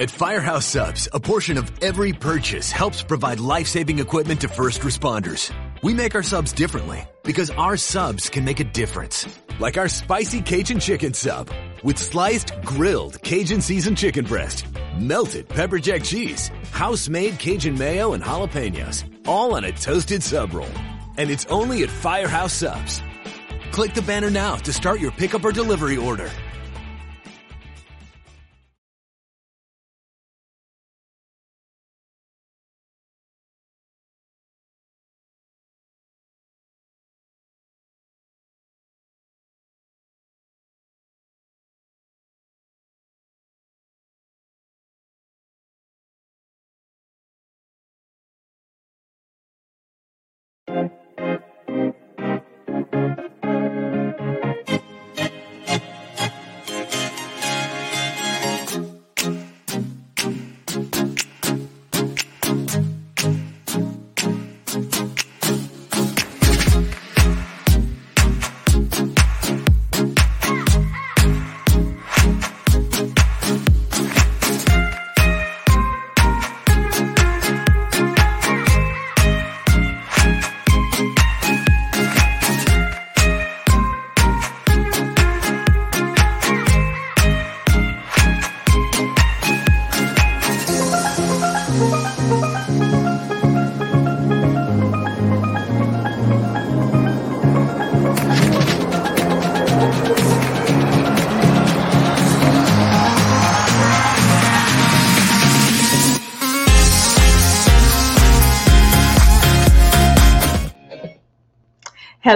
At Firehouse Subs, a portion of every purchase helps provide life-saving equipment to first responders. We make our subs differently because our subs can make a difference. Like our spicy Cajun chicken sub with sliced grilled Cajun seasoned chicken breast, melted pepper jack cheese, house-made Cajun mayo and jalapenos, all on a toasted sub roll. And it's only at Firehouse Subs. Click the banner now to start your pickup or delivery order.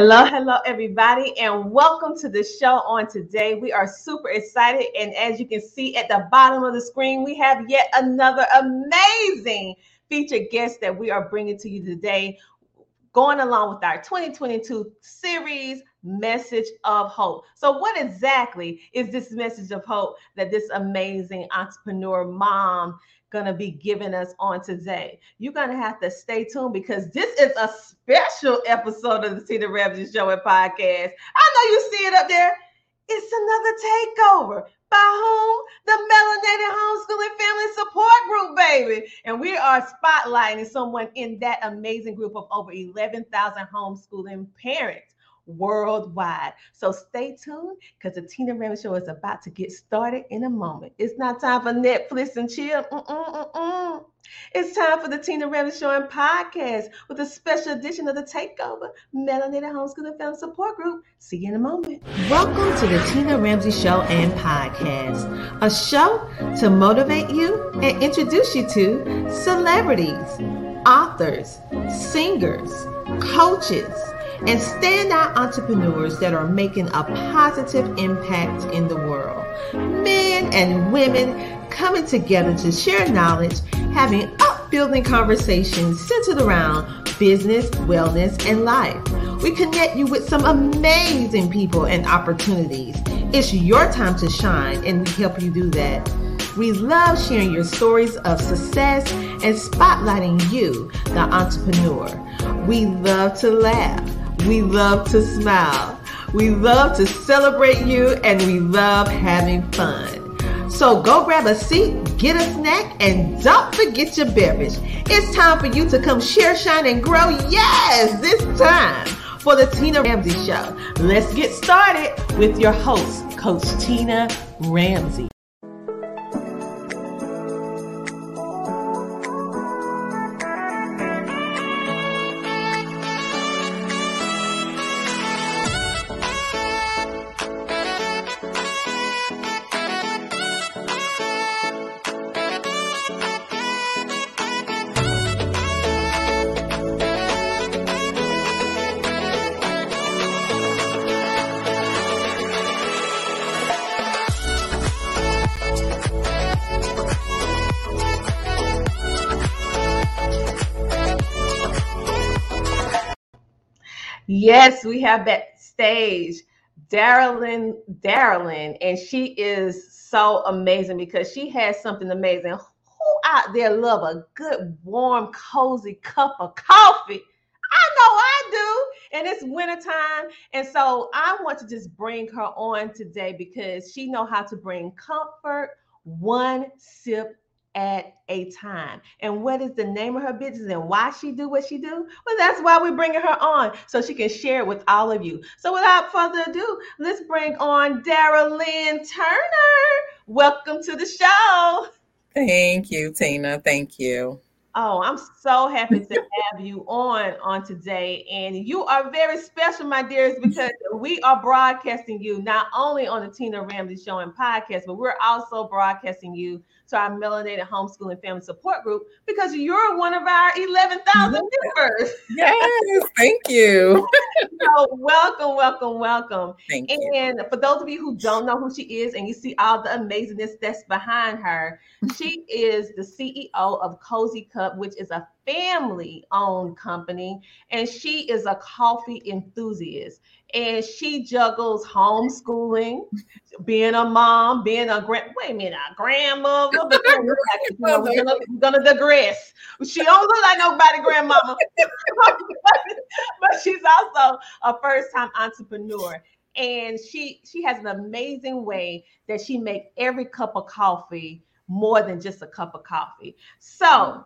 Hello, everybody, and welcome to the show on today. We are super excited, and as you can see at the bottom of the screen, we have yet another amazing featured guest that we are bringing to you today, going along with our 2022 series, Message of Hope. So what exactly is this message of hope that this amazing entrepreneur mom going to be giving us on today? You're going to have to stay tuned because this is a special episode of the Tina Ramsey Show and Podcast. I know you see it up there. It's another takeover. By whom? The Melanated Homeschooling Family Support Group, baby. And we are spotlighting someone in that amazing group of over 11,000 homeschooling parents worldwide. So stay tuned because the Tina Ramsey Show is about to get started in a moment. It's not time for Netflix and chill. It's time for the Tina Ramsey Show and Podcast with a special edition of the Takeover, Melanated Homeschooling Family Support Group. See you in a moment. Welcome to the Tina Ramsey Show and Podcast, a show to motivate you and introduce you to celebrities, authors, singers, coaches, and standout entrepreneurs that are making a positive impact in the world. Men and women coming together to share knowledge, having upbuilding conversations centered around business, wellness, and life. We connect you with some amazing people and opportunities. It's your time to shine, and we help you do that. We love sharing your stories of success and spotlighting you, the entrepreneur. We love to laugh. We love to smile. We love to celebrate you, and we love having fun. So go grab a seat, get a snack, and don't forget your beverage. It's time for you to come share, shine, and grow. Yes, this time for the Tina Ramsey Show. Let's get started with your host, Coach Tina Ramsey. Yes, we have backstage Darrlynn, and she is so amazing because she has something amazing. Who out there love a good, warm, cozy cup of coffee? I know I do, and it's wintertime, and so I want to just bring her on today because she knows how to bring comfort one sip at a time. And what is the name of her business and why she do what she do? Well, that's why we're bringing her on, so she can share it with all of you. So without further ado, let's bring on Darrlynn Turner. Welcome to the show. Thank you, Tina. Thank you. Oh, I'm so happy to have you on today. And you are very special, my dearest, because we are broadcasting you not only on the Tina Ramsey Show and podcast, but we're also broadcasting you to our Melanated Homeschooling Family Support Group, because you're one of our 11,000 members. Yes, thank you. So welcome. Thank you. And for those of you who don't know who she is and you see all the amazingness that's behind her, she is the CEO of Kozi Cups, which is a family-owned company, and she is a coffee enthusiast. And she juggles homeschooling, being a mom, being a grandmother. But we're gonna digress. She don't look like nobody grandmama, but she's also a first-time entrepreneur. And she has an amazing way that she makes every cup of coffee more than just a cup of coffee. So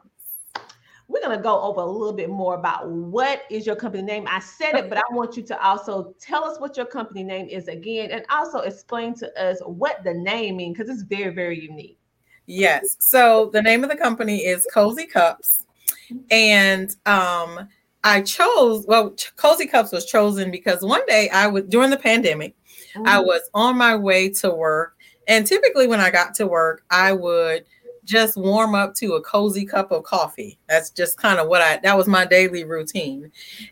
we're going to go over a little bit more about what is your company name. I said it, but I want you to also tell us what your company name is again, and also explain to us what the name means, because it's very, very unique. Yes. So the name of the company is Kozi Cups. And Kozi Cups was chosen because one day during the pandemic, I was on my way to work. And typically when I got to work, I would just warm up to a cozy cup of coffee. That's just kind of that was my daily routine.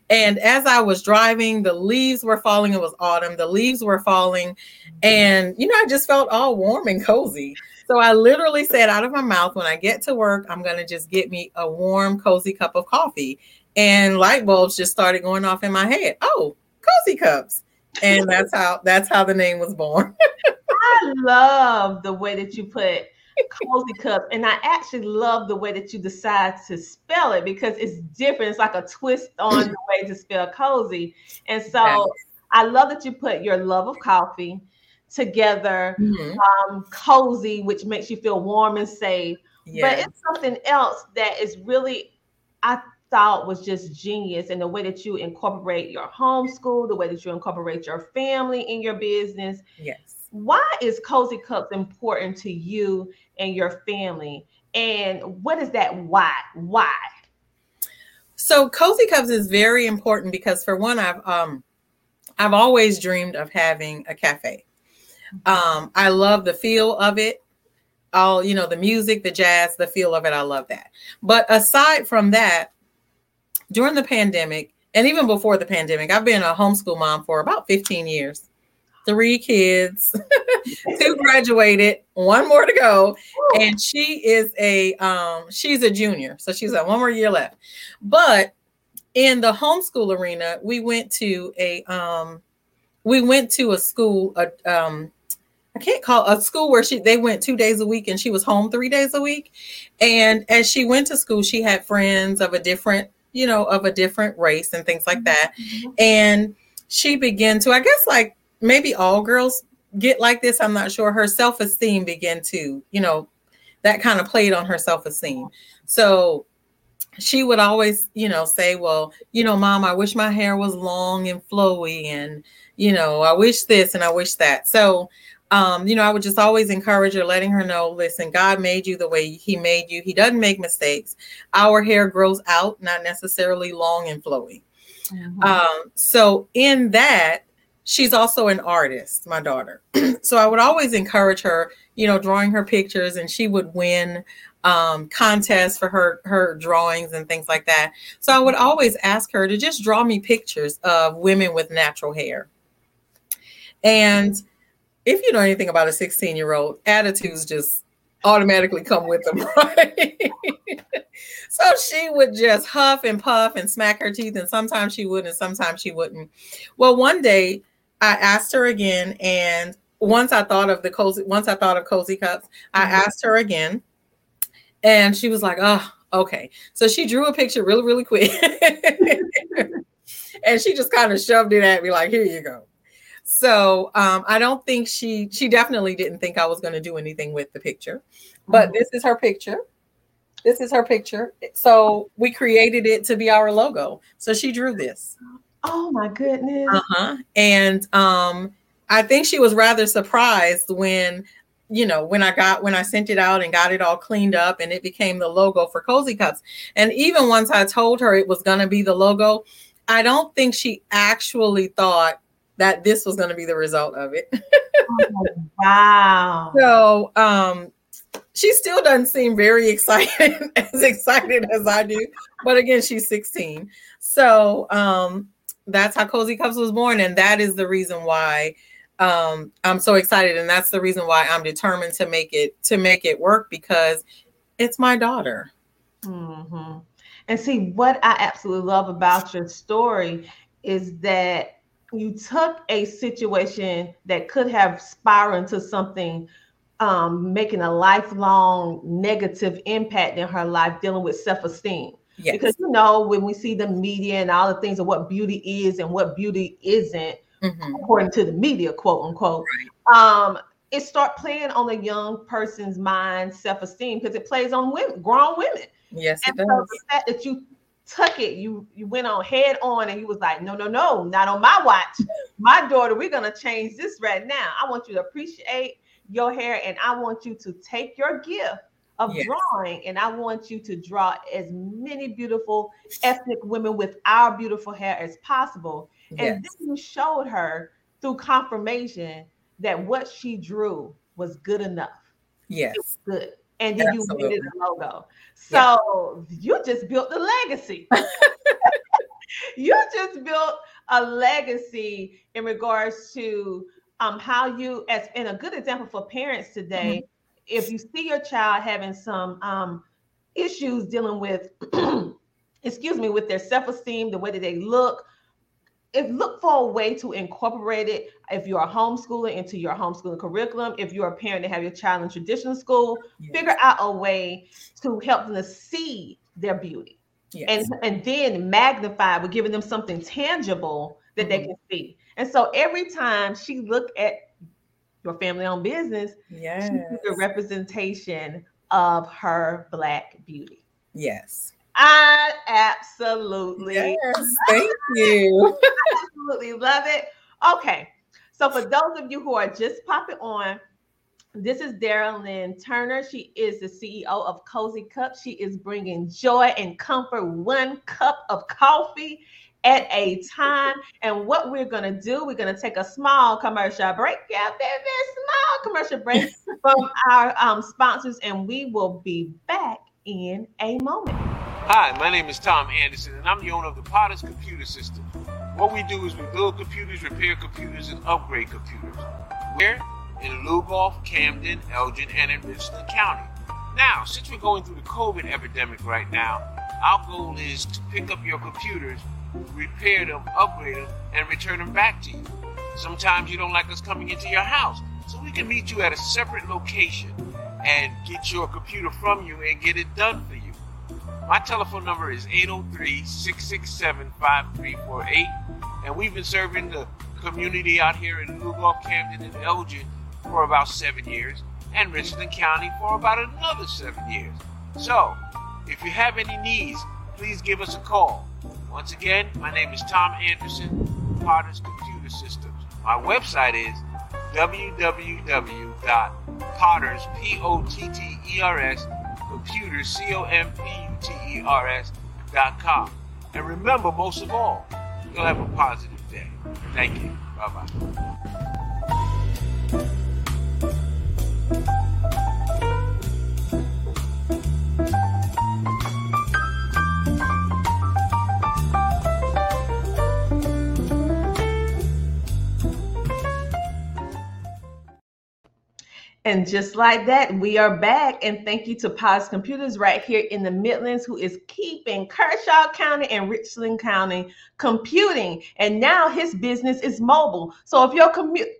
And as I was driving, the leaves were falling. It was autumn. The leaves were falling. And, I just felt all warm and cozy. So I literally said out of my mouth, when I get to work, I'm going to just get me a warm, cozy cup of coffee. And light bulbs just started going off in my head. Oh, Kozi Cups. And that's how the name was born. I love the way that you put Kozi Cups, and I actually love the way that you decide to spell it, because it's different. It's like a twist on the way to spell cozy. And so I love that you put your love of coffee together, cozy, which makes you feel warm and safe. Yes. But it's something else that is really, I thought, was just genius, and the way that you incorporate your homeschool, the way that you incorporate your family in your business. Yes. Why is Kozi Cups important to you and your family? And what is that why? Why? So Kozi Cups is very important because, for one, I've always dreamed of having a cafe. I love the feel of it. All, the music, the jazz, the feel of it. I love that. But aside from that, during the pandemic, and even before the pandemic, I've been a homeschool mom for about 15 years. 3 kids, 2 graduated, 1 more to go. And she is she's a junior. So she's got 1 more year left. But in the homeschool arena, we went to a school, I can't call a school where they went 2 days a week and she was home 3 days a week. And as she went to school, she had friends of a different, race and things like that. And she began to, I guess, like, maybe all girls get like this, I'm not sure. Her self-esteem began to, that kind of played on her self-esteem. So she would always, say, well, Mom, I wish my hair was long and flowy, and, I wish this and I wish that. So, I would just always encourage her, letting her know, listen, God made you the way he made you. He doesn't make mistakes. Our hair grows out, not necessarily long and flowy. Mm-hmm. So in that, she's also an artist, my daughter. So I would always encourage her, drawing her pictures, and she would win contests for her drawings and things like that. So I would always ask her to just draw me pictures of women with natural hair. And if you know anything about a 16-year-old, attitudes just automatically come with them, right? So she would just huff and puff and smack her teeth, and sometimes she would and sometimes she wouldn't. Well, one day, I asked her again, and once I thought of Kozi Cups, I asked her again, and she was like, "Oh, okay." So she drew a picture really, really quick, and she just kind of shoved it at me like, "Here you go." So I don't think she definitely didn't think I was going to do anything with the picture, but this is her picture, This is her picture. So we created it to be our logo. So she drew this. Oh my goodness. Uh-huh. And I think she was rather surprised when, you know, when I sent it out and got it all cleaned up and it became the logo for Kozi Cups. And even once I told her it was going to be the logo, I don't think she actually thought that this was going to be the result of it. Oh, wow. So, she still doesn't seem very excited, as excited as I do. But again, she's 16. So that's how Kozi Cups was born. And that is the reason why I'm so excited. And that's the reason why I'm determined to make it work, because it's my daughter. Mm-hmm. And see, what I absolutely love about your story is that you took a situation that could have spiraled into something, making a lifelong negative impact in her life, dealing with self-esteem. Yes. Because, you know, when we see the media and all the things of what beauty is and what beauty isn't, mm-hmm. according to the media, quote unquote, right. It starts playing on a young person's mind, self-esteem, because it plays on women, grown women. Yes, and it does. So the fact that you took it, you went on head on and you was like, no, not on my watch. My daughter, we're going to change this right now. I want you to appreciate your hair, and I want you to take your gift of yes. drawing, and I want you to draw as many beautiful ethnic women with our beautiful hair as possible. Yes. And then you showed her through confirmation that what she drew was good enough. Yes. It was good. And then absolutely. You made it a logo. So yes. You just built the legacy. You just built a legacy in regards to how you, as in a good example for parents today, mm-hmm. if you see your child having some issues dealing with, with their self-esteem, the way that they look, look for a way to incorporate it. If you're a homeschooler, into your homeschooling curriculum. If you're a parent that have your child in traditional school, yes. figure out a way to help them to see their beauty. Yes. And then magnify with giving them something tangible that mm-hmm. they can see. And so every time she looked at your family-owned business, yes. she did a representation of her Black beauty. Yes. I absolutely love thank you. I absolutely love it. Okay. So for those of you who are just popping on, this is Darrlynn Turner. She is the CEO of Kozi Cups. She is bringing joy and comfort, one cup of coffee at a time. And what we're going to do, we're going to take a small commercial break. Yeah, baby, small commercial break from our sponsors, and we will be back in a moment. Hi, my name is Tom Anderson, and I'm the owner of the Potter's Computer System. What we do is we build computers, repair computers, and upgrade computers. We're in Lugoff, Camden, Elgin, and in Richland County. Now, since we're going through the COVID epidemic right now, our goal is to pick up your computers, repair them, upgrade them, and return them back to you. Sometimes you don't like us coming into your house, so we can meet you at a separate location and get your computer from you and get it done for you. My telephone number is 803-667-5348, and we've been serving the community out here in Lugoff, Camden, and Elgin for about 7 years, and Richland County for about another 7 years. So, if you have any needs, please give us a call. Once again, my name is Tom Anderson, Potter's Computer Systems. My website is www.potters, P-O-T-T-E-R-S, computers, computers.com. And remember, most of all, you'll have a positive day. Thank you. Bye-bye. And just like that, we are back. And thank you to Potter's Computers right here in the Midlands, who is keeping Kershaw County and Richland County computing. And now his business is mobile. So if your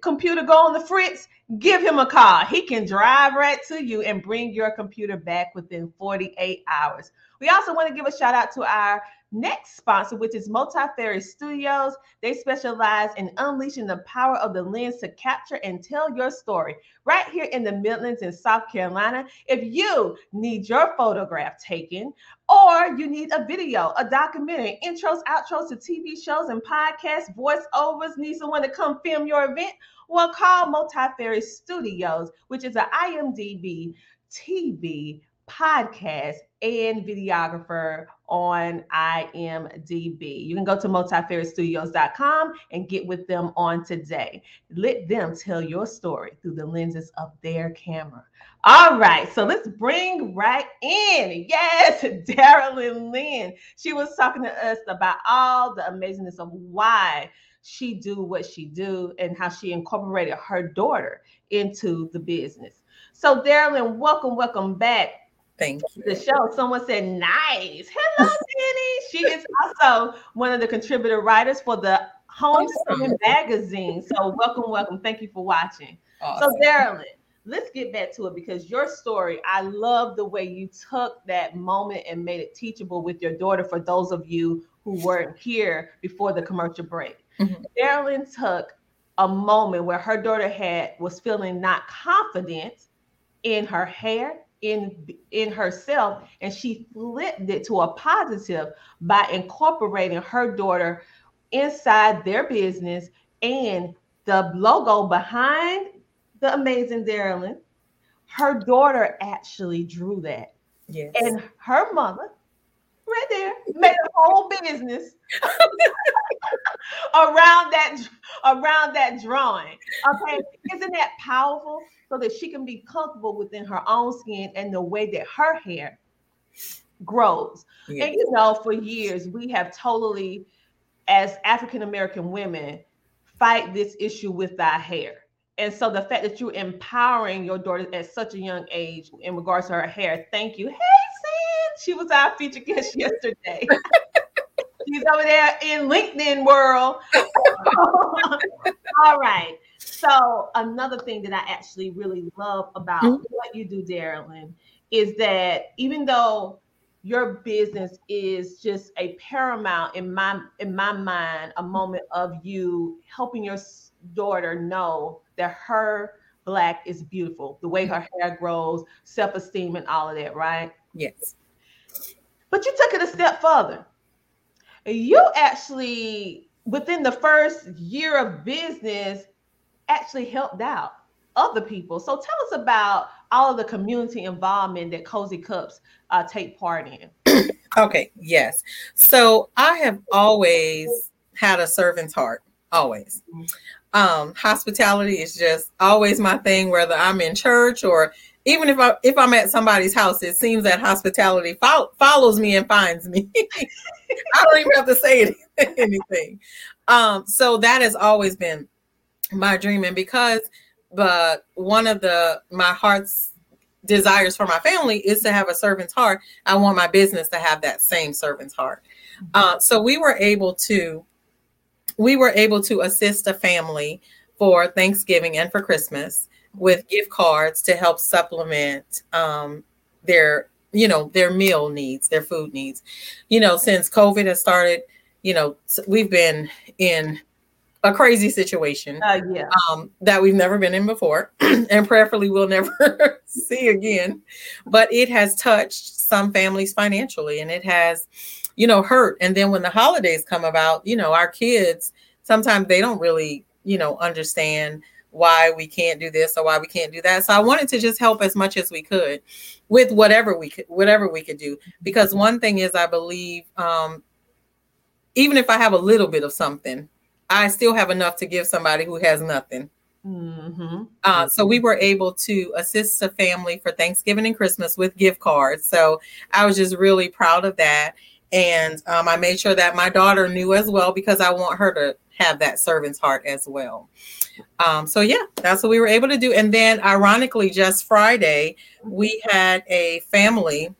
computer go on the fritz, give him a call. He can drive right to you and bring your computer back within 48 hours. We also want to give a shout out to our next sponsor, which is Multi Fairy Studios. They specialize in unleashing the power of the lens to capture and tell your story right here in the Midlands in South Carolina. If you need your photograph taken, or you need a video, a documentary, intros, outros to TV shows and podcasts, voiceovers, need someone to come film your event, well, call Multi Fairy Studios, which is an IMDb TV podcast and videographer on IMDb. You can go to multifairystudios.com and get with them on today. Let them tell your story through the lenses of their camera. All right, so let's bring right in, yes, Darrlynn Lynn. She was talking to us about all the amazingness of why she do what she do and how she incorporated her daughter into the business. So Darrlynn, welcome back. Thank you. The show. Someone said, nice. Hello, Denny. She is also one of the contributor writers for the Home Story Magazine. So welcome. Thank you for watching. Awesome. So Darrlynn, let's get back to it, because your story, I love the way you took that moment and made it teachable with your daughter for those of you who weren't here before the commercial break. Mm-hmm. Darrlynn took a moment where her daughter was feeling not confident in her hair, in herself, and she flipped it to a positive by incorporating her daughter inside their business, and the logo behind the amazing Darrlynn, her daughter actually drew that. Yes. And her mother right there made a whole business around that drawing. Okay, isn't that powerful? So that she can be comfortable within her own skin and the way that her hair grows. Yes. And you know, for years we have totally, as African American women, fight this issue with our hair. And so the fact that you're empowering your daughter at such a young age in regards to her hair, thank you. Hey, Sam, she was our feature guest yesterday. She's over there in LinkedIn world. All right. So another thing that I actually really love about what you do, Darrlynn, is that even though your business is just a paramount, in my mind, a moment of you helping your daughter know that her Black is beautiful, the way her hair grows, self-esteem and all of that, right? Yes. But you took it a step further. You actually, within the first year of business, actually helped out other people. So tell us about all of the community involvement that Kozi Cups take part in. Okay, yes. So I have always had a servant's heart, always. Hospitality is just always my thing, whether I'm in church or even if I'm at somebody's house. It seems that hospitality follows me and finds me. I don't even have to say anything. So that has always been my dream, and because one of my heart's desires for my family is to have a servant's heart, I want my business to have that same servant's heart. So we were able to assist a family for Thanksgiving and for Christmas with gift cards to help supplement their meal needs, their food needs. You know, since COVID has started, you know, we've been in a crazy situation that we've never been in before and prayerfully we'll never see again. But it has touched some families financially, and it has, you know, hurt. And then when the holidays come about, you know, our kids, sometimes they don't really, you know, understand why we can't do this or why we can't do that. So I wanted to just help as much as we could with whatever we could do. Because one thing is, I believe, even if I have a little bit of something, I still have enough to give somebody who has nothing. Mm-hmm. So we were able to assist a family for Thanksgiving and Christmas with gift cards. So I was just really proud of that. And I made sure that my daughter knew as well, because I want her to have that servant's heart as well. So yeah, that's what we were able to do. And then ironically, just Friday, we had a family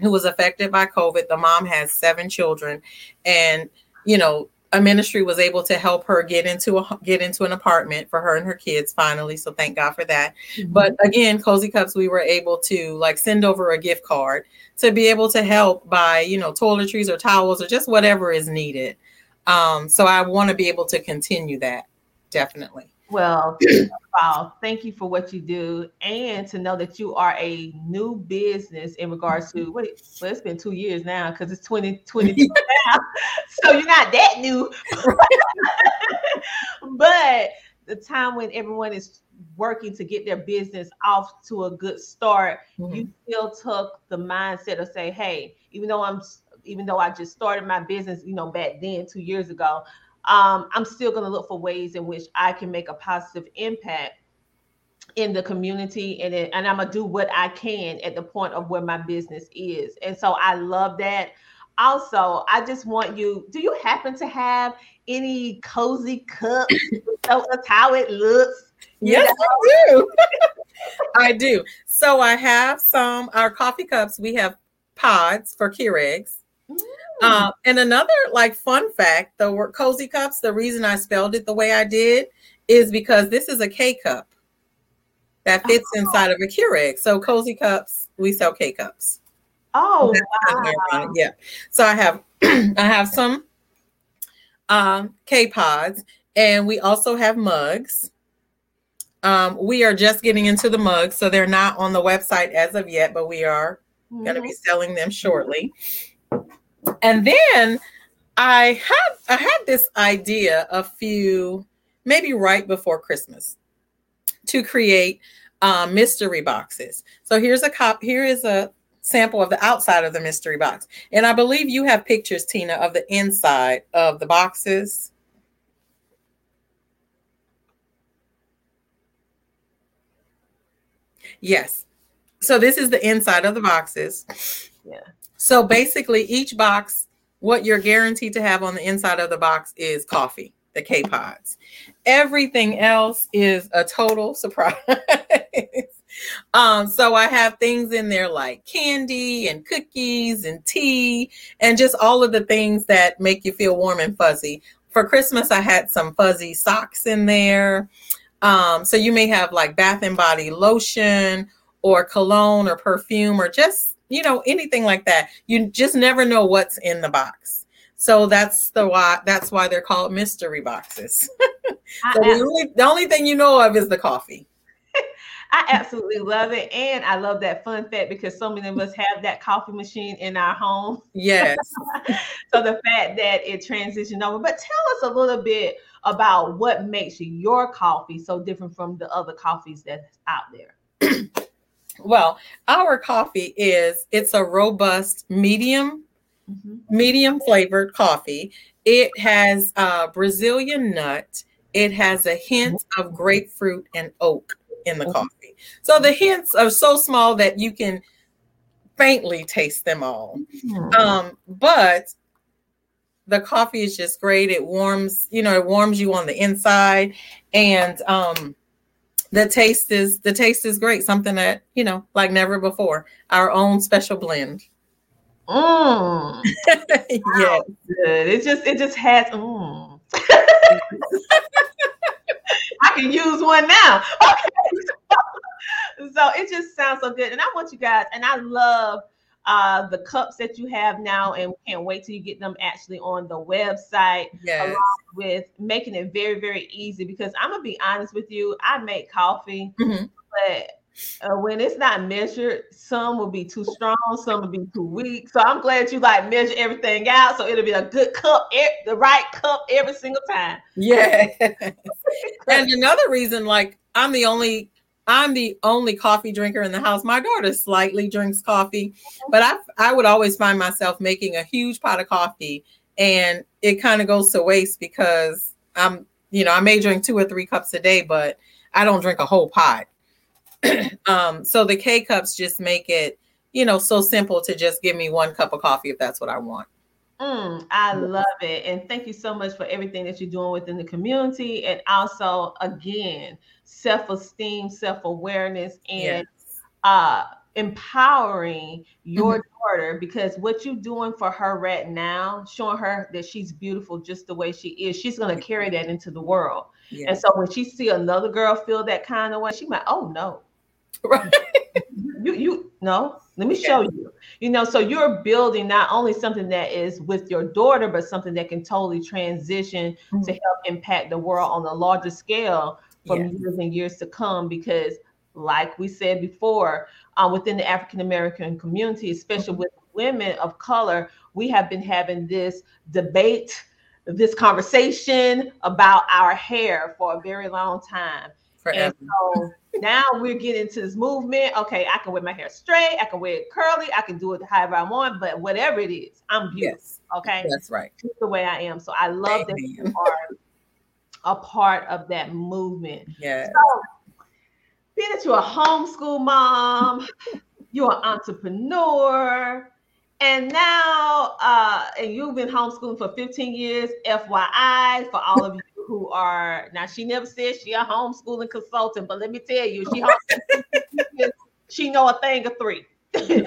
who was affected by COVID. The mom has 7 children, and, you know, a ministry was able to help her get into an apartment for her and her kids finally. So thank God for that. Mm-hmm. But again, Kozi Cups, we were able to send over a gift card to be able to help buy, toiletries or towels or just whatever is needed. So I want to be able to continue that. Definitely. Well, wow. Thank you for what you do. And to know that you are a new business in regards to it's been 2 years now because it's 2022 now. So you're not that new. But the time when everyone is working to get their business off to a good start, mm-hmm. you still took the mindset of say, hey, even though I just started my business, back then 2 years ago, I'm still going to look for ways in which I can make a positive impact in the community. And I'm going to do what I can at the point of where my business is. And so I love that. Also, I just want you, do you happen to have any Kozi Cups? Show us how it looks. Yes, I do. I do. So I have our coffee cups. We have pods for Keurigs. Mm. And another fun fact, the word Kozi Cups, the reason I spelled it the way I did is because this is a K cup that fits inside of a Keurig. So Kozi Cups, we sell K cups. Oh, wow. Yeah. So I have, some K pods, and we also have mugs. We are just getting into the mugs, so they're not on the website as of yet, but we are going to be selling them shortly. And then I had this idea maybe right before Christmas to create mystery boxes. So here is a sample of the outside of the mystery box. And I believe you have pictures, Tina, of the inside of the boxes. Yes. So this is the inside of the boxes. Yeah. So basically each box, what you're guaranteed to have on the inside of the box is coffee, the K-Pods. Everything else is a total surprise. So I have things in there like candy and cookies and tea and just all of the things that make you feel warm and fuzzy. For Christmas, I had some fuzzy socks in there. So you may have Bath and Body lotion or cologne or perfume or just anything like that. You just never know what's in the box. So that's why they're called mystery boxes. So the only thing you know of is the coffee. I absolutely love it. And I love that fun fact because so many of us have that coffee machine in our home. Yes. So the fact that it transitioned over, but tell us a little bit about what makes your coffee so different from the other coffees that's out there. Well, our coffee it's a robust medium flavored coffee. It has Brazilian nut. It has a hint of grapefruit and oak in the coffee. So the hints are so small that you can faintly taste them all. But the coffee is just great. It warms, it warms you on the inside, and The taste is great. Something that, never before. Our own special blend. Yeah. Wow, good. It just has. I can use one now. Okay. So it just sounds so good. And I want you guys, and I love the cups that you have now, and we can't wait till you get them actually on the website. Yes. With making it very, very easy, because I'm gonna be honest with you, I make coffee, but when it's not measured, some will be too strong, some will be too weak. So I'm glad you measure everything out, so it'll be a good cup, the right cup every single time. Yeah. And another reason, I'm the only coffee drinker in the house. My daughter slightly drinks coffee, but I would always find myself making a huge pot of coffee, and it kind of goes to waste because I may drink 2 or 3 cups a day, but I don't drink a whole pot. So the K cups just make it, so simple to just give me 1 cup of coffee if that's what I want. I love it. And thank you so much for everything that you're doing within the community. And also, again, self-esteem, self-awareness, and empowering your daughter, because what you're doing for her right now, showing her that she's beautiful just the way she is, she's going to carry that into the world. Yeah. And so when she see another girl feel that kind of way, she might, oh no, right? you no, let me show you. You know, so you're building not only something that is with your daughter, but something that can totally transition to help impact the world on a larger scale for years and years to come. Because like we said before, within the African-American community, especially with women of color, we have been having this debate, this conversation about our hair for a very long time. Forever. And so now we're getting to this movement. Okay, I can wear my hair straight. I can wear it curly. I can do it however I want, but whatever it is, I'm beautiful. Yes, okay? That's right. That's the way I am. So I love that you are a part of that movement. Yes. So, being that you're a homeschool mom, you're an entrepreneur, and now and you've been homeschooling for 15 years, FYI, for all of you who are, now she never said she a homeschooling consultant, but let me tell you, she know a thing or three. And she been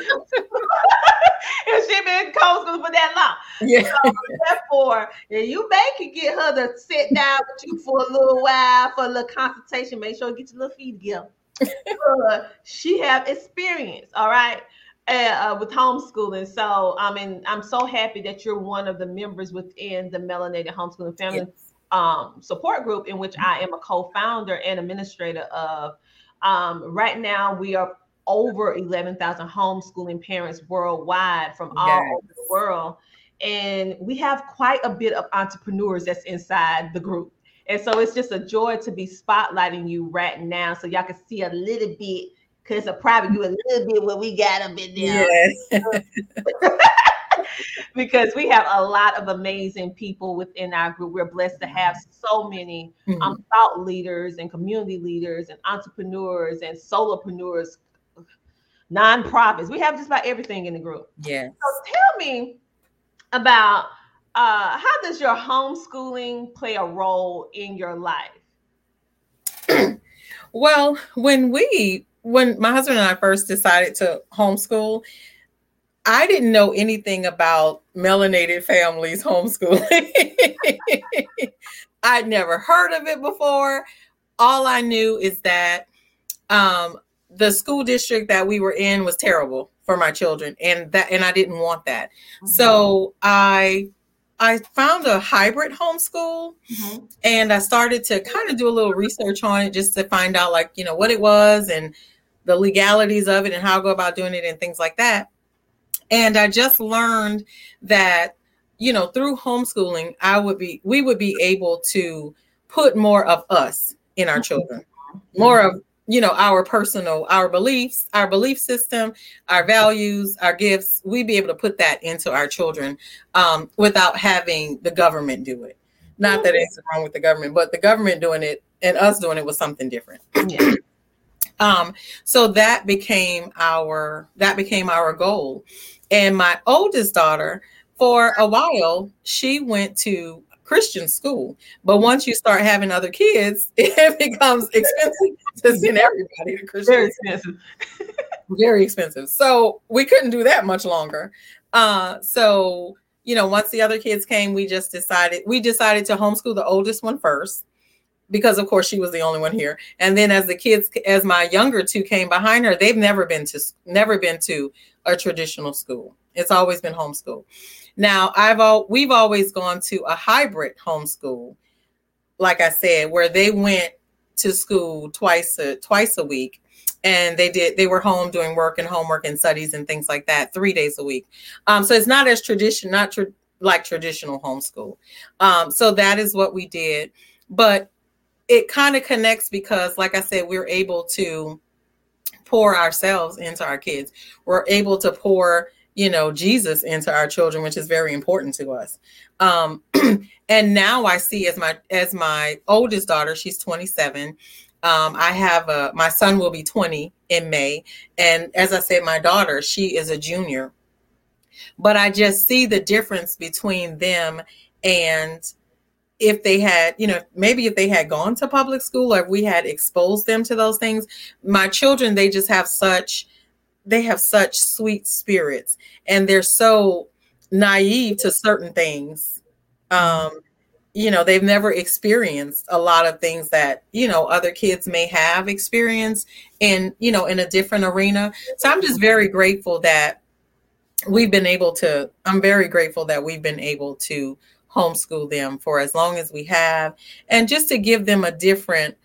homeschooling for that long. Yeah. So therefore, you may get her to sit down with you for a little while, for a little consultation, make sure you get your little feet together. She have experience, all right, with homeschooling. So I mean, I'm so happy that you're one of the members within the Melanated Homeschooling Family Support Group, in which I am a co-founder and administrator of. Right now, we are over 11,000 homeschooling parents worldwide from all over the world, and we have quite a bit of entrepreneurs that's inside the group. And so it's just a joy to be spotlighting you right now, so y'all can see a little bit, because I probably do a little bit what we got up in there. Yes. Because we have a lot of amazing people within our group. We're blessed to have so many thought leaders and community leaders and entrepreneurs and solopreneurs, nonprofits. We have just about everything in the group. Yeah. So tell me about how does your homeschooling play a role in your life? Well, when my husband and I first decided to homeschool, I didn't know anything about melanated families homeschooling. I'd never heard of it before. All I knew is that the school district that we were in was terrible for my children, and I didn't want that. Mm-hmm. So I found a hybrid homeschool, and I started to kind of do a little research on it just to find out, like, you know, what it was and the legalities of it and how to go about doing it and things like that. And I just learned that, you know, through homeschooling, we would be able to put more of us in our children, more of, you know, our beliefs, our belief system, our values, our gifts. We'd be able to put that into our children without having the government do it. Not that it's wrong with the government, but the government doing it and us doing it was something different. Yeah. So that became our goal. And my oldest daughter, for a while, she went to Christian school. But once you start having other kids, it becomes expensive to send everybody to Christian. Very expensive. Very expensive. So we couldn't do that much longer. So, you know, once the other kids came, we decided to homeschool the oldest one first, because of course she was the only one here. And then as my younger two came behind her, they've never been to a traditional school. It's always been homeschool. Now we've always gone to a hybrid homeschool, like I said, where they went to school twice a week, and they were home doing work and homework and studies and things like that 3 days a week. So it's not as like traditional homeschool. So that is what we did. But it kind of connects because, like I said, we're able to pour ourselves into our kids. We're able to pour, you know, Jesus into our children, which is very important to us. And now I see as my oldest daughter, she's 27. I have my son will be 20 in May. And as I said, my daughter, she is a junior. But I just see the difference between them and if they had, you know, maybe if they had gone to public school or if we had exposed them to those things. My children, they just have such they have such sweet spirits, and they're so naive to certain things. You know, they've never experienced a lot of things that, you know, other kids may have experienced in, you know, in a different arena. So I'm just very grateful that we've been able to, homeschool them for as long as we have, and just to give them a different,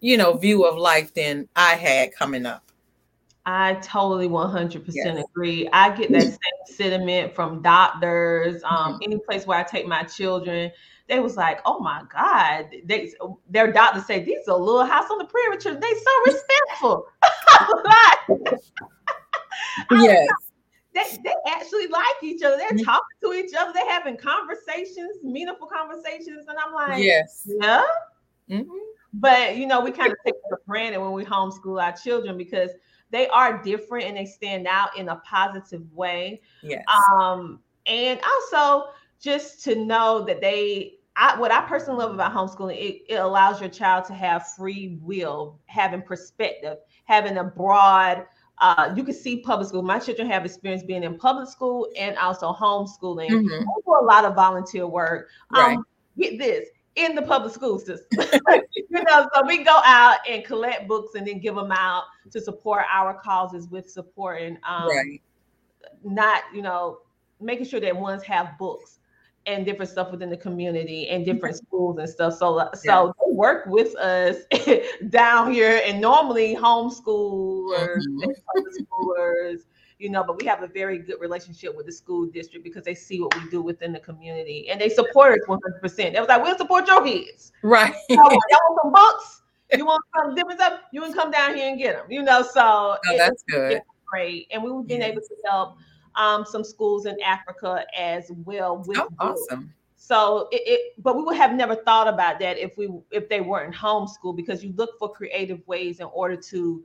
you know, view of life than I had coming up. I totally 100% agree. I get that same sentiment from doctors, any place where I take my children. They was like, oh my God, their doctors say, these are Little House on the Prairie children. They so respectful. Yes. They actually like each other. They're talking to each other. They're having conversations, meaningful conversations. And I'm like, yes. Yeah. Mm-hmm. But, you know, we kind of take it for granted when we homeschool our children, because they are different and they stand out in a positive way. Yes. And also just to know that what I personally love about homeschooling, it allows your child to have free will, having perspective, having a broad, you can see public school. My children have experience being in public school and also homeschooling. Mm-hmm. I do a lot of volunteer work. Right. Get this, in the public school system. You know, so we go out and collect books and then give them out to support our causes with supporting, right. Not, you know, making sure that ones have books and different stuff within the community and different schools and stuff. So they work with us down here, and normally homeschoolers and public schoolers, you know, but we have a very good relationship with the school district because they see what we do within the community and they support us 100%. They was like, we'll support your kids. Right. You want some books? You want some different stuff? You can come down here and get them, you know? So that's good. Great. And we've been able to help some schools in Africa as well. Awesome. So but we would have never thought about that if they weren't homeschooled, because you look for creative ways in order to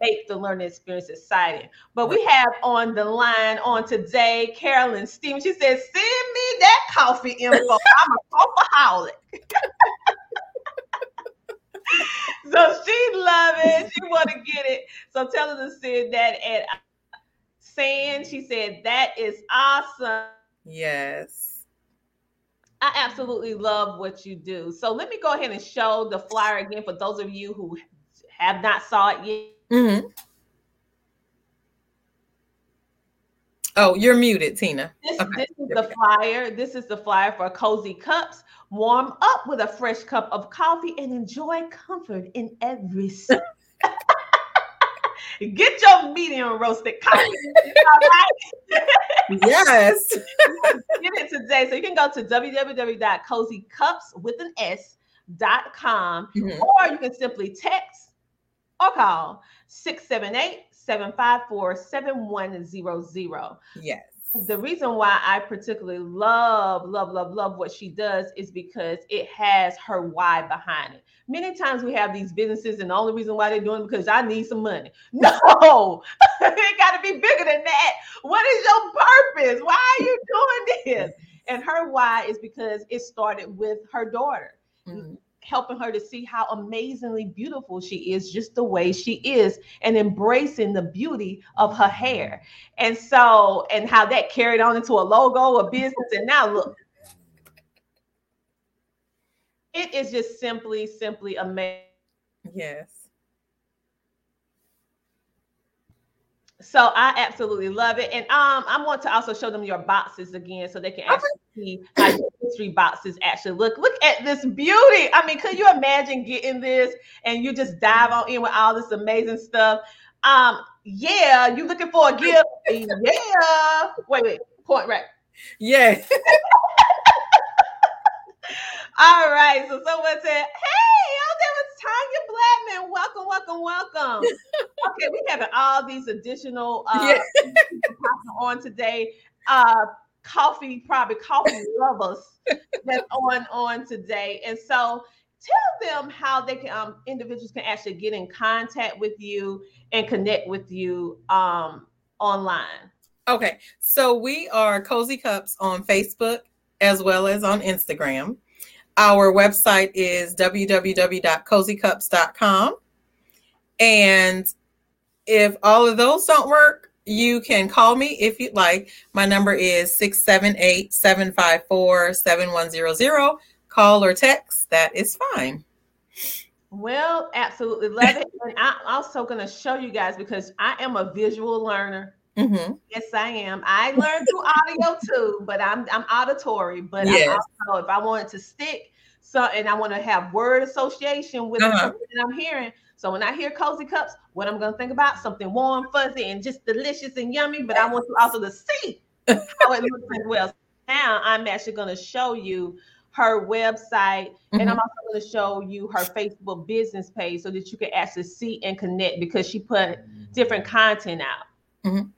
make the learning experience exciting. But we have on the line on today, Carolyn Stevens. She says, send me that coffee info. I'm a coffeeholic. So she loves it. She want to get it. So tell her to send that at San. She said, that is awesome. Yes. I absolutely love what you do. So let me go ahead and show the flyer again for those of you who have not saw it yet. Mm-hmm. Oh, you're muted, Tina. This is the flyer. This is the flyer for Kozi Cups. Warm up with a fresh cup of coffee and enjoy comfort in every sip. Get your medium roasted coffee. All right? Yes. Get it today. So you can go to www.kozicups.com or you can simply text or call 678-754-7100. Yes. The reason why I particularly love what she does is because it has her why behind it. Many times we have these businesses and the only reason why they're doing it because I need some money. No, it got to be bigger than that. What is your purpose? Why are you doing this? And her why is because it started with her daughter, helping her to see how amazingly beautiful she is, just the way she is, and embracing the beauty of her hair. And so, and how that carried on into a logo, a business. And now look, it is just simply amazing. Yes. So I absolutely love it. And I want to also show them your boxes again so they can actually see how your history boxes actually look. Look at this beauty. I mean, could you imagine getting this and you just dive on in with all this amazing stuff? Yeah, you looking for a gift? Yeah. Wait, point right. Yeah. All right. So someone said, hey, Tanya Blackman, welcome. Okay, we have all these additional on today. Coffee lovers that's on today. And so tell them how they can individuals can actually get in contact with you and connect with you online. Okay, so we are Kozi Cups on Facebook as well as on Instagram. Our website is www.kozicups.com, and If all of those don't work, you can call me if you'd like. My number is 678-754-7100. Call or text, that is fine. Well, absolutely love it. And I'm also going to show you guys, because I am a visual learner. Mm-hmm. Yes, I am. I learn through audio too, but I'm auditory. But yes. I also, if I wanted to stick, so and I want to have word association with something that I'm hearing. So when I hear Kozi Cups, what I'm going to think about, something warm, fuzzy, and just delicious and yummy. But I want you also to see how it looks as well. Now I'm actually going to show you her website, mm-hmm. and I'm also going to show you her Facebook business page so that you can actually see and connect, because she put different content out. Mm-hmm.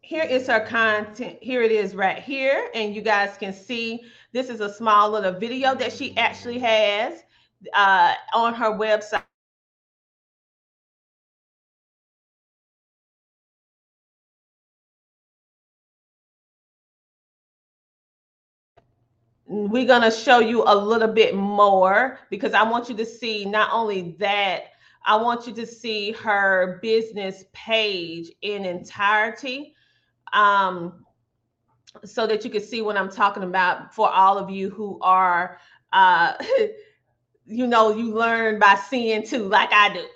Here is her content. Here it is right here. And you guys can see this is a small little video that she actually has on her website. We're going to show you a little bit more, because I want you to see not only that, I want you to see her business page in entirety. So that you can see what I'm talking about, for all of you who are, you know, you learn by seeing too, like I do.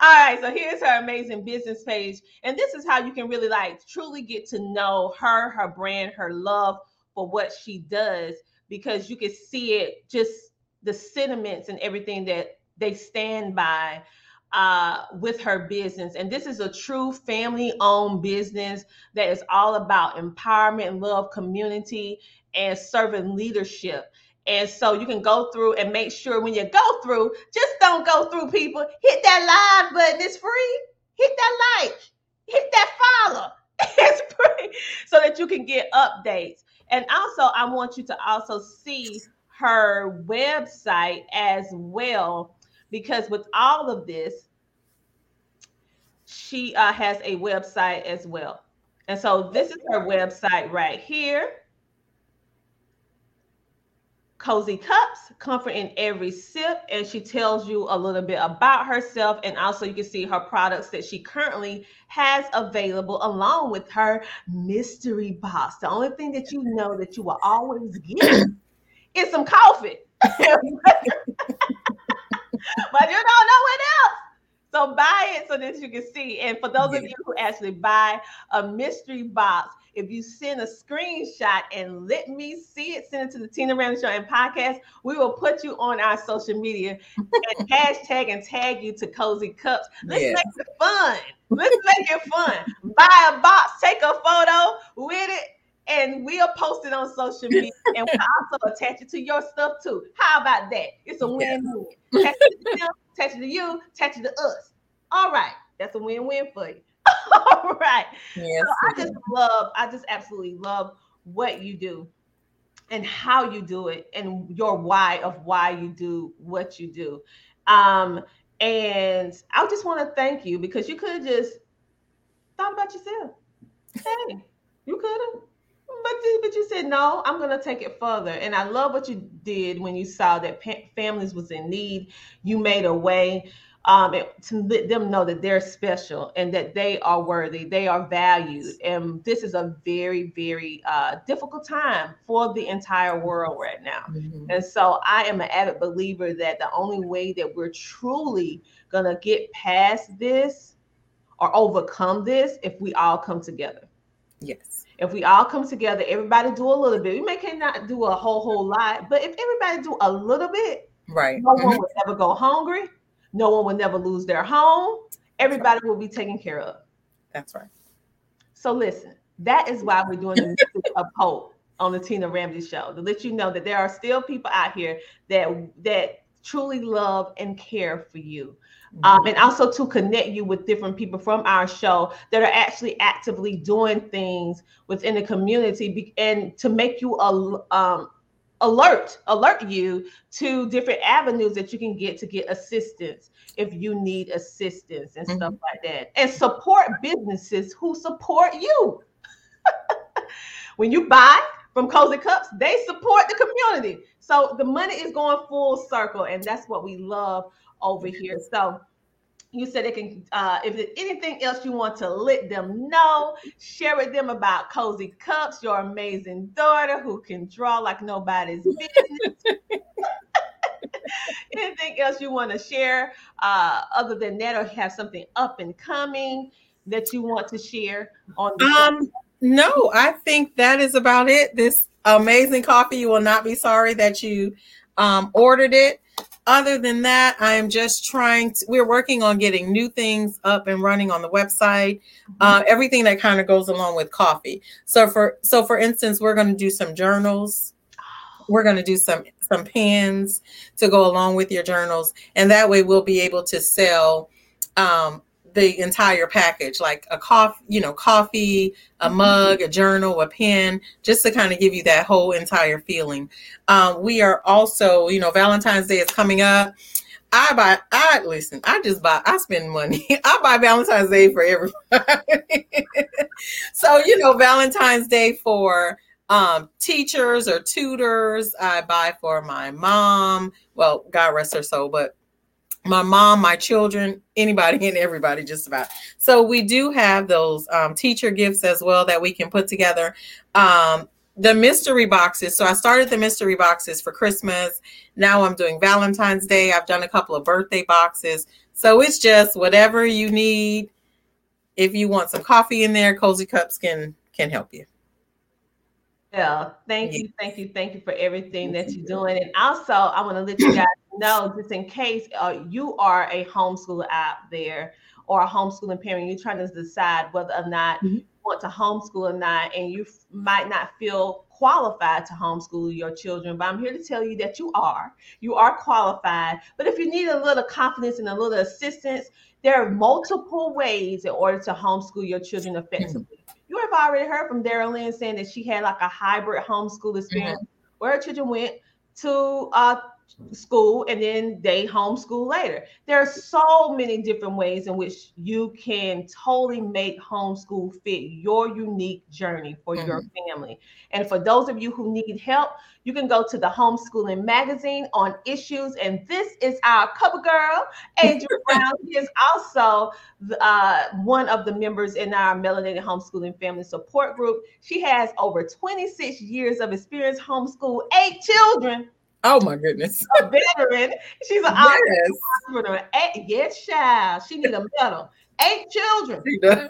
All right. So here's her amazing business page. And this is how you can really like truly get to know her, her brand, her love for what she does, because you can see it, just the sentiments and everything that they stand by. With her business. And this is a true family-owned business that is all about empowerment, love, community, and servant leadership. And so you can go through and make sure when you go through, just don't go through, people. Hit that like button. It's free. Hit that like. Hit that follow. It's free. So that you can get updates. And also, I want you to also see her website as well, because with all of this, she has a website as well. And so this is her website right here. Kozi Cups, comfort in every sip. And she tells you a little bit about herself. And also you can see her products that she currently has available, along with her mystery box. The only thing that you know that you will always get is some coffee. But you don't know what else. So buy it so that you can see. And for those of you who actually buy a mystery box, if you send a screenshot and let me see it, send it to the Tina Ramsey Show and podcast, we will put you on our social media and hashtag and tag you to Kozi Cups. Let's make it fun. Let's make it fun. Buy a box, take a photo with it, and we'll post it on social media, and we'll also attach it to your stuff too. How about that? It's a win-win. Attach it to them, attach it to you, attach it to us. All right. That's a win-win for you. All right. Yes, so I just absolutely love what you do and how you do it and your why of why you do what you do. And I just want to thank you, because you could have just thought about yourself. Hey, you could have. But you said, no, I'm going to take it further. And I love what you did when you saw that families was in need. You made a way to let them know that they're special and that they are worthy. They are valued. And this is a very, very difficult time for the entire world right now. Mm-hmm. And so I am an avid believer that the only way that we're truly going to get past this or overcome this, if we all come together. Yes. If we all come together, everybody do a little bit. We may cannot do a whole lot, but if everybody do a little bit, right? No one will never go hungry. No one will never lose their home. Everybody will be taken care of. That's right. So listen, that is why we're doing the Mystery of Hope on the Tina Ramsey Show, to let you know that there are still people out here that truly love and care for you. And also to connect you with different people from our show that are actually actively doing things within the community, and to make you alert you to different avenues that you can get to get assistance if you need assistance and stuff like that. And support businesses who support you. When you buy, from Kozi Cups, they support the community. So the money is going full circle, and that's what we love over here. So you said it can, if there's anything else you want to let them know, share with them about Kozi Cups, your amazing daughter who can draw like nobody's business. Anything else you want to share other than that, or have something up and coming that you want to share on the No, I think that is about it. This amazing coffee, you will not be sorry that you ordered it. Other than that, I am just we're working on getting new things up and running on the website, everything that kind of goes along with coffee. So for instance, we're going to do some journals. We're going to do some pens to go along with your journals. And that way we'll be able to sell the entire package, like a coffee, a mug, a journal, a pen, just to kind of give you that whole entire feeling. We are also, Valentine's Day is coming up. I spend money. I buy Valentine's Day for everybody. So, Valentine's Day for teachers or tutors. I buy for my mom. Well, God rest her soul, but my mom, my children, anybody and everybody, just about. So we do have those teacher gifts as well that we can put together. The mystery boxes. So I started the mystery boxes for Christmas. Now I'm doing Valentine's Day. I've done a couple of birthday boxes. So it's just whatever you need. If you want some coffee in there, Kozi Cups can help you. Yeah, thank you for everything that you're doing. And also, I want to let you guys know, just in case you are a homeschooler out there or a homeschooling parent, you're trying to decide whether or not you want to homeschool or not, and you might not feel qualified to homeschool your children, but I'm here to tell you that you are qualified. But if you need a little confidence and a little assistance, there are multiple ways in order to homeschool your children effectively. You have already heard from Darrlynn saying that she had like a hybrid homeschool experience where her children went to school and then they homeschool later. There are so many different ways in which you can totally make homeschool fit your unique journey for your family. And for those of you who need help, you can go to the Homeschooling Magazine on issues. And this is our cover girl, Adrienne Brown. She is also one of the members in our Melanated Homeschooling Family Support Group. She has over 26 years of experience homeschool 8 children. Oh my goodness! A veteran. She's an entrepreneur. Yes, child. She need a medal. 8 children. Damn.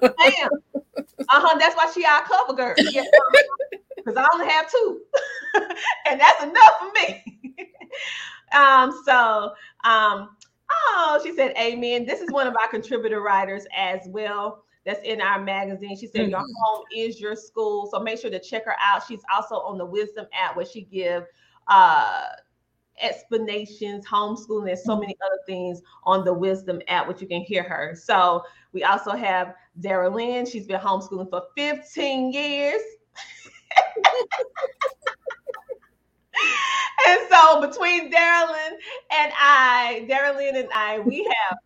That's why she our cover girl. Yes, because I only have 2, and that's enough for me. She said, "Amen." This is one of our contributor writers as well. That's in our magazine. She said, "Your home is your school." So make sure to check her out. She's also on the Wisdom app where she gives explanations, homeschooling, and so many other things on the Wisdom app, which you can hear her. So we also have Darrlynn. She's been homeschooling for 15 years. And so between Darrlynn and I, we have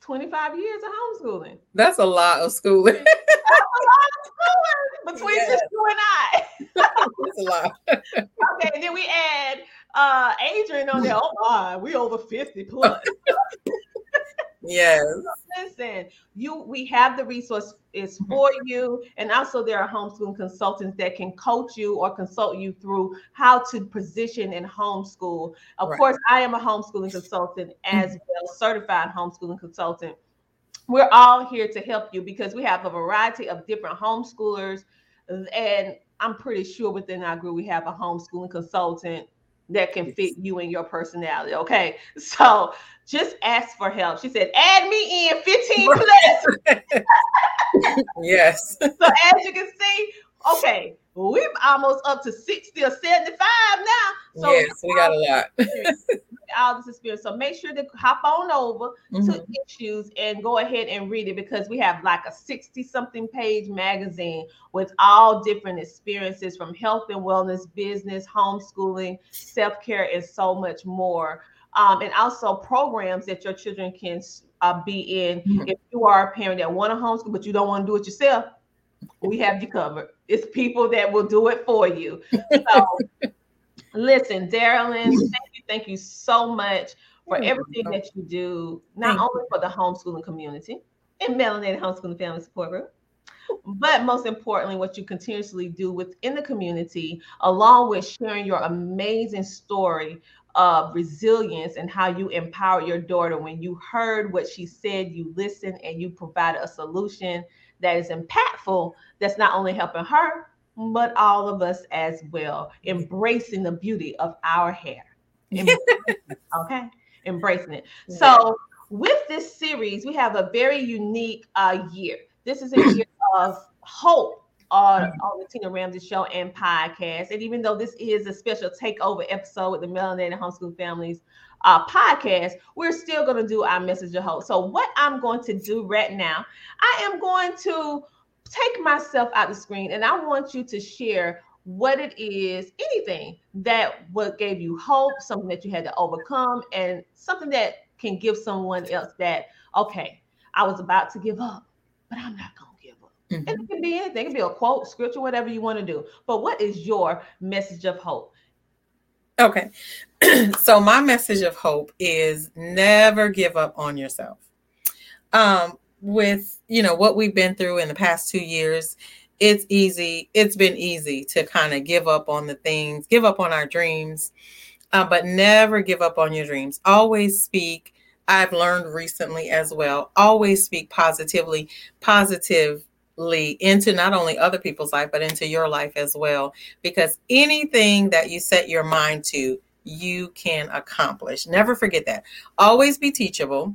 25 years of homeschooling. That's a lot of schooling. Between just you and I. That's a lot. Okay, and then we add Adrienne on there. Oh my, we over 50 plus. Yes. Listen, we have the resource is for you, and also there are homeschooling consultants that can coach you or consult you through how to position in homeschool. Of course, I am a homeschooling consultant as well, certified homeschooling consultant. We're all here to help you because we have a variety of different homeschoolers, and I'm pretty sure within our group we have a homeschooling consultant that can fit you and your personality. Okay, so just ask for help. She said, add me in 15 plus. Yes. So as you can see, okay, we're almost up to 60 or 75 now. So yes, we got a lot. All this experience. So make sure to hop on over to Issues and go ahead and read it, because we have like a 60-something page magazine with all different experiences from health and wellness, business, homeschooling, self-care, and so much more. And also programs that your children can be in. If you are a parent that want to homeschool, but you don't want to do it yourself, We have you covered. It's people that will do it for you. So listen, Darrlynn, thank you so much for everything that you do, not only for the homeschooling community and Melanated Homeschooling Family Support Group, but most importantly, what you continuously do within the community, along with sharing your amazing story of resilience and how you empowered your daughter when you heard what she said, you listened, and you provided a solution that is impactful, that's not only helping her, but all of us as well, embracing the beauty of our hair. Okay? Embracing it. Yeah. So with this series, we have a very unique year. This is a year of hope on the Tina Ramsey Show and podcast. And even though this is a special takeover episode with the Melanated Homeschool Families podcast, we're still going to do our message of hope. So what I'm going to do right now, I am going to take myself out the screen, and I want you to share what it is, anything that what gave you hope, something that you had to overcome, and something that can give someone else that, okay, I was about to give up, but I'm not going to give up. Mm-hmm. And it can be anything. It can be a quote, scripture, whatever you want to do. But what is your message of hope? Okay. So my message of hope is never give up on yourself. With, you know, what we've been through in the past 2 years, it's easy. It's been easy to kind of give up on the things, give up on our dreams, but never give up on your dreams. Always speak. I've learned recently as well, always speak positively into not only other people's life, but into your life as well, because anything that you set your mind to, you can accomplish. Never forget that. Always be teachable.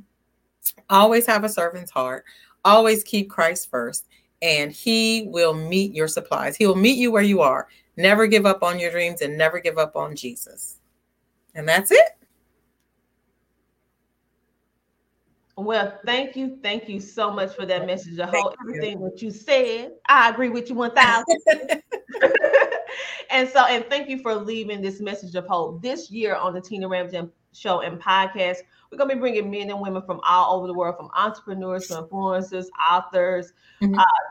Always have a servant's heart. Always keep Christ first, and he will meet your supplies. He will meet you where you are. Never give up on your dreams and never give up on Jesus. And that's it. Well, thank you. Thank you so much for that message of hope. Everything that you said, I agree with you 1,000%. And thank you for leaving this message of hope. This year on the Tina Ramsey Show and podcast, we're going to be bringing men and women from all over the world, from entrepreneurs to influencers, authors,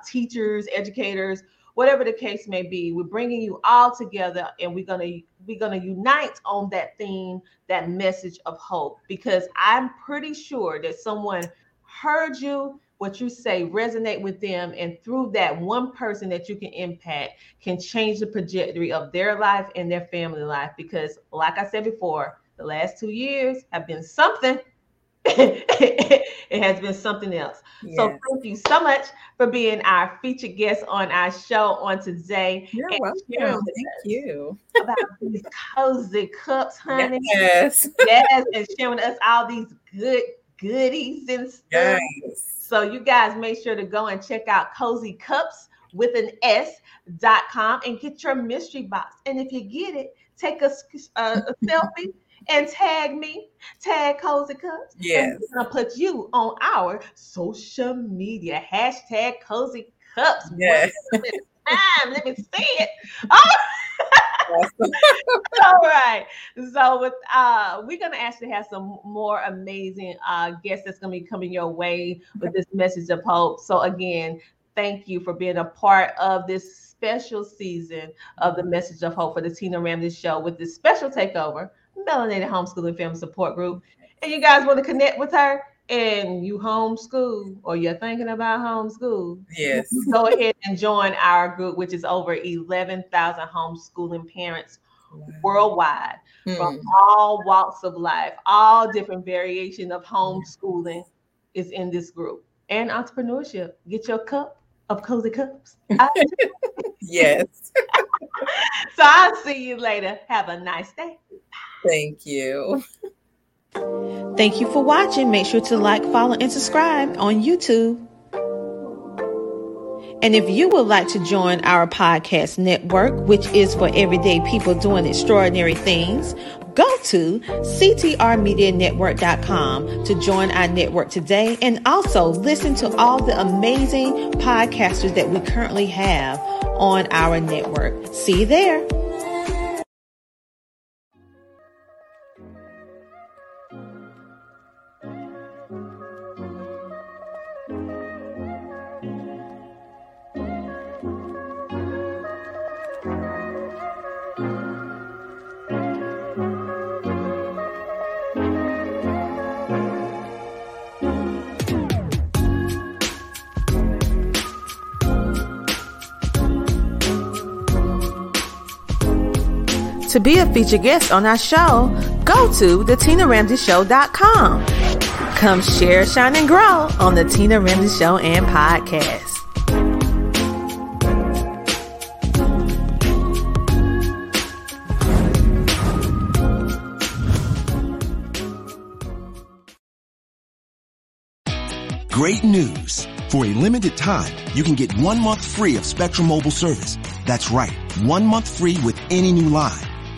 teachers, educators, whatever the case may be. We're bringing you all together, and we're going to unite on that theme, that message of hope, because I'm pretty sure that someone heard you, what you say resonate with them. And through that one person that you can impact can change the trajectory of their life and their family life. Because like I said before, the last 2 years have been something. It has been something else. Yes. So thank you so much for being our featured guest on our show on today. You're welcome. Thank you. About these cozy cups, honey. Yes. And sharing with us all these good goodies and stuff. Yes. So you guys make sure to go and check out Kozi Cups with an S.com and get your mystery box. And if you get it, take a selfie. And tag me, tag Kozi Cups. Yes. We're going to put you on our social media. Hashtag Kozi Cups. Yes. Let me see it. Oh. Awesome. All right. So with we're going to actually have some more amazing guests that's going to be coming your way with this message of hope. So again, thank you for being a part of this special season of the message of hope for the Tina Ramsey Show with this special takeover. Melanated Homeschooling Family Support Group. And you guys want to connect with her and you homeschool or you're thinking about homeschool. Yes. Go ahead and join our group, which is over 11,000 homeschooling parents worldwide from all walks of life. All different variation of homeschooling is in this group. And entrepreneurship. Get your cup of Kozi Cups. Yes. So I'll see you later. Have a nice day. Thank you. Thank you for watching. Make sure to like, follow, and subscribe on YouTube. And if you would like to join our podcast network, which is for everyday people doing extraordinary things, go to ctrmedianetwork.com to join our network today and also listen to all the amazing podcasters that we currently have on our network. See you there. To be a featured guest on our show, go to thetinaramseyshow.com. Come share, shine, and grow on the Tina Ramsey Show and podcast. Great news. For a limited time, you can get 1 month free of Spectrum Mobile service. That's right, 1 month free with any new line.